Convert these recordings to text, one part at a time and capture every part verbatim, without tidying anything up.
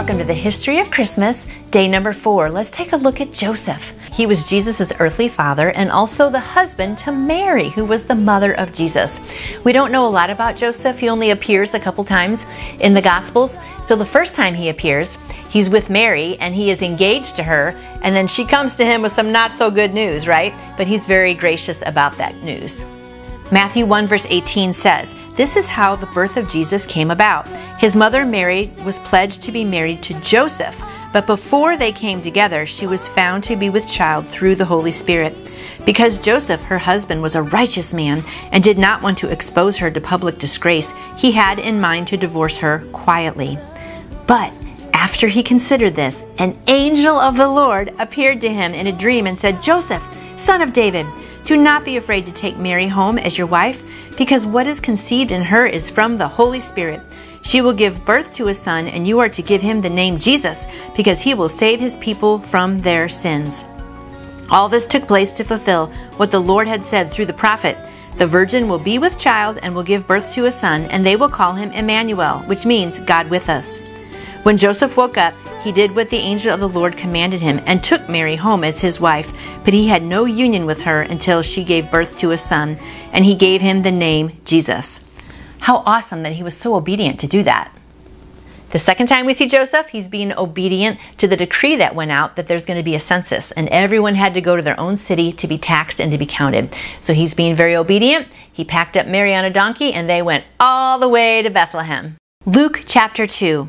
welcome to the History of Christmas, day number four. Let's take a look at Joseph. He was Jesus' earthly father and also the husband to Mary, who was the mother of Jesus. We don't know a lot about Joseph. He only appears a couple times in the Gospels. So the first time he appears, he's with Mary and he is engaged to her, and then she comes to him with some not so good news, right? But he's very gracious about that news. Matthew one verse eighteen says, "This is how the birth of Jesus came about. His mother Mary was pledged to be married to Joseph, but before they came together, she was found to be with child through the Holy Spirit. Because Joseph, her husband, was a righteous man and did not want to expose her to public disgrace, he had in mind to divorce her quietly. But after he considered this, an angel of the Lord appeared to him in a dream and said, 'Joseph, son of David, do not be afraid to take Mary home as your wife, because what is conceived in her is from the Holy Spirit. She will give birth to a son, and you are to give him the name Jesus, because he will save his people from their sins.' All this took place to fulfill what the Lord had said through the prophet, 'The virgin will be with child and will give birth to a son, and they will call him Emmanuel,' which means God with us. When Joseph woke up, he did what the angel of the Lord commanded him and took Mary home as his wife, but he had no union with her until she gave birth to a son, and he gave him the name Jesus." How awesome that he was so obedient to do that. The second time we see Joseph, he's being obedient to the decree that went out that there's going to be a census, and everyone had to go to their own city to be taxed and to be counted. So he's being very obedient. He packed up Mary on a donkey, and they went all the way to Bethlehem. Luke chapter two.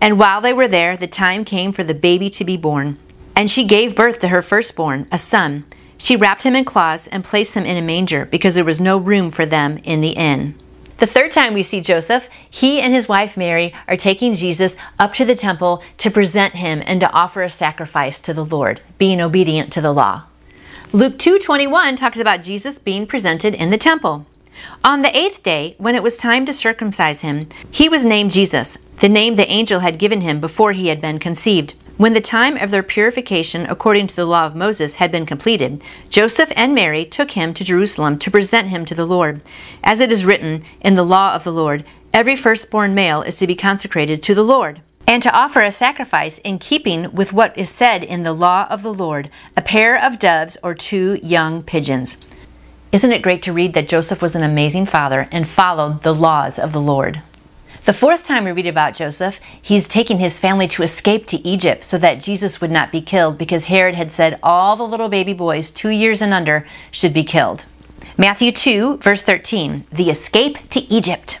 And while they were there, the time came for the baby to be born. And she gave birth to her firstborn, a son. She wrapped him in cloths and placed him in a manger because there was no room for them in the inn." The third time we see Joseph, he and his wife Mary are taking Jesus up to the temple to present him and to offer a sacrifice to the Lord, being obedient to the law. Luke two twenty-one talks about Jesus being presented in the temple. "On the eighth day, when it was time to circumcise him, he was named Jesus, the name the angel had given him before he had been conceived. When the time of their purification according to the law of Moses had been completed, Joseph and Mary took him to Jerusalem to present him to the Lord. As it is written in the law of the Lord, every firstborn male is to be consecrated to the Lord, and to offer a sacrifice in keeping with what is said in the law of the Lord, a pair of doves or two young pigeons." Isn't it great to read that Joseph was an amazing father and followed the laws of the Lord? The fourth time we read about Joseph, he's taking his family to escape to Egypt so that Jesus would not be killed, because Herod had said all the little baby boys two years and under should be killed. Matthew two verse thirteen, "The escape to Egypt.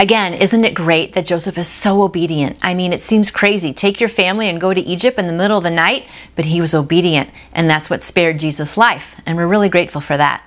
Again, isn't it great that Joseph is so obedient? I mean, it seems crazy. Take your family and go to Egypt in the middle of the night, but he was obedient, and that's what spared Jesus' life, and we're really grateful for that.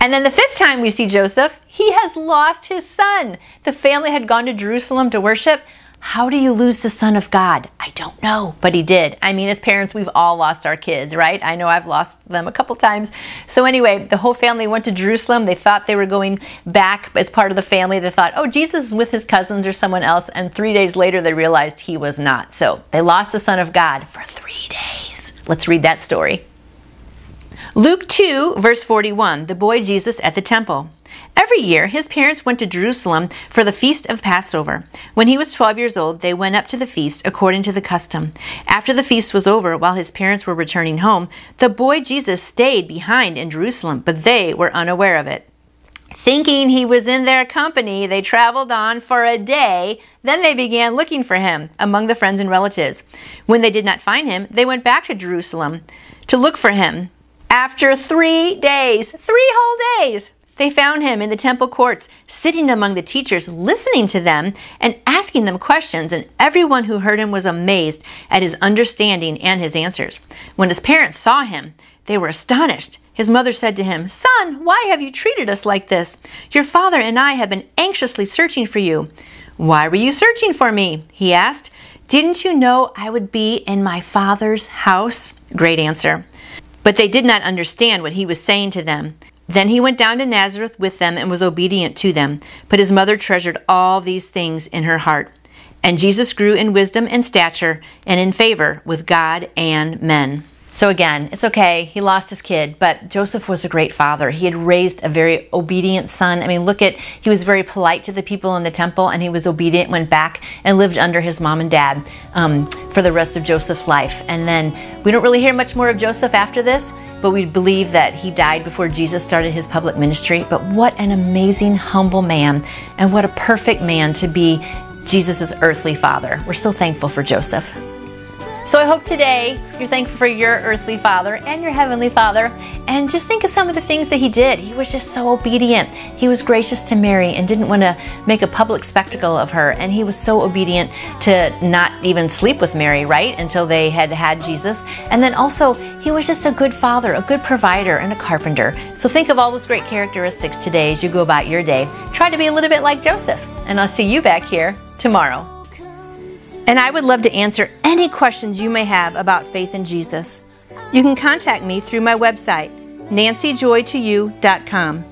And then the fifth time we see Joseph, he has lost his son. The family had gone to Jerusalem to worship. How do you lose the Son of God? I don't know, but he did. I mean, as parents, we've all lost our kids, right? I know I've lost them a couple times. So anyway, the whole family went to Jerusalem. They thought they were going back as part of the family. They thought, oh, Jesus is with his cousins or someone else. And three days later, they realized he was not. So they lost the Son of God for three days. Let's read that story. Luke two verse forty-one, "The boy Jesus at the temple. Every year, his parents went to Jerusalem for the feast of Passover. When he was twelve years old, they went up to the feast according to the custom. After the feast was over, while his parents were returning home, the boy Jesus stayed behind in Jerusalem, but they were unaware of it. Thinking he was in their company, they traveled on for a day. Then they began looking for him among the friends and relatives. When they did not find him, they went back to Jerusalem to look for him. After three days, three whole days, they found him in the temple courts, sitting among the teachers, listening to them and asking them questions, and everyone who heard him was amazed at his understanding and his answers. When his parents saw him, they were astonished. His mother said to him, "Son, why have you treated us like this? Your father and I have been anxiously searching for you." "Why were you searching for me?" he asked. "Didn't you know I would be in my Father's house?" Great answer. But they did not understand what he was saying to them. Then he went down to Nazareth with them and was obedient to them. But his mother treasured all these things in her heart. And Jesus grew in wisdom and stature and in favor with God and men. So again, it's okay, he lost his kid, but Joseph was a great father. He had raised a very obedient son. I mean, look at, he was very polite to the people in the temple, and he was obedient, went back and lived under his mom and dad um, for the rest of Joseph's life. And then we don't really hear much more of Joseph after this, but we believe that he died before Jesus started his public ministry. But what an amazing, humble man, and what a perfect man to be Jesus's earthly father. We're so thankful for Joseph. So I hope today you're thankful for your earthly father and your heavenly father, and just think of some of the things that he did. He was just so obedient. He was gracious to Mary and didn't want to make a public spectacle of her, and he was so obedient to not even sleep with Mary, right, until they had had Jesus. And then also, he was just a good father, a good provider, and a carpenter. So think of all those great characteristics today as you go about your day. Try to be a little bit like Joseph, and I'll see you back here tomorrow. And I would love to answer any questions you may have about faith in Jesus. You can contact me through my website, Nancy Joy two U dot com.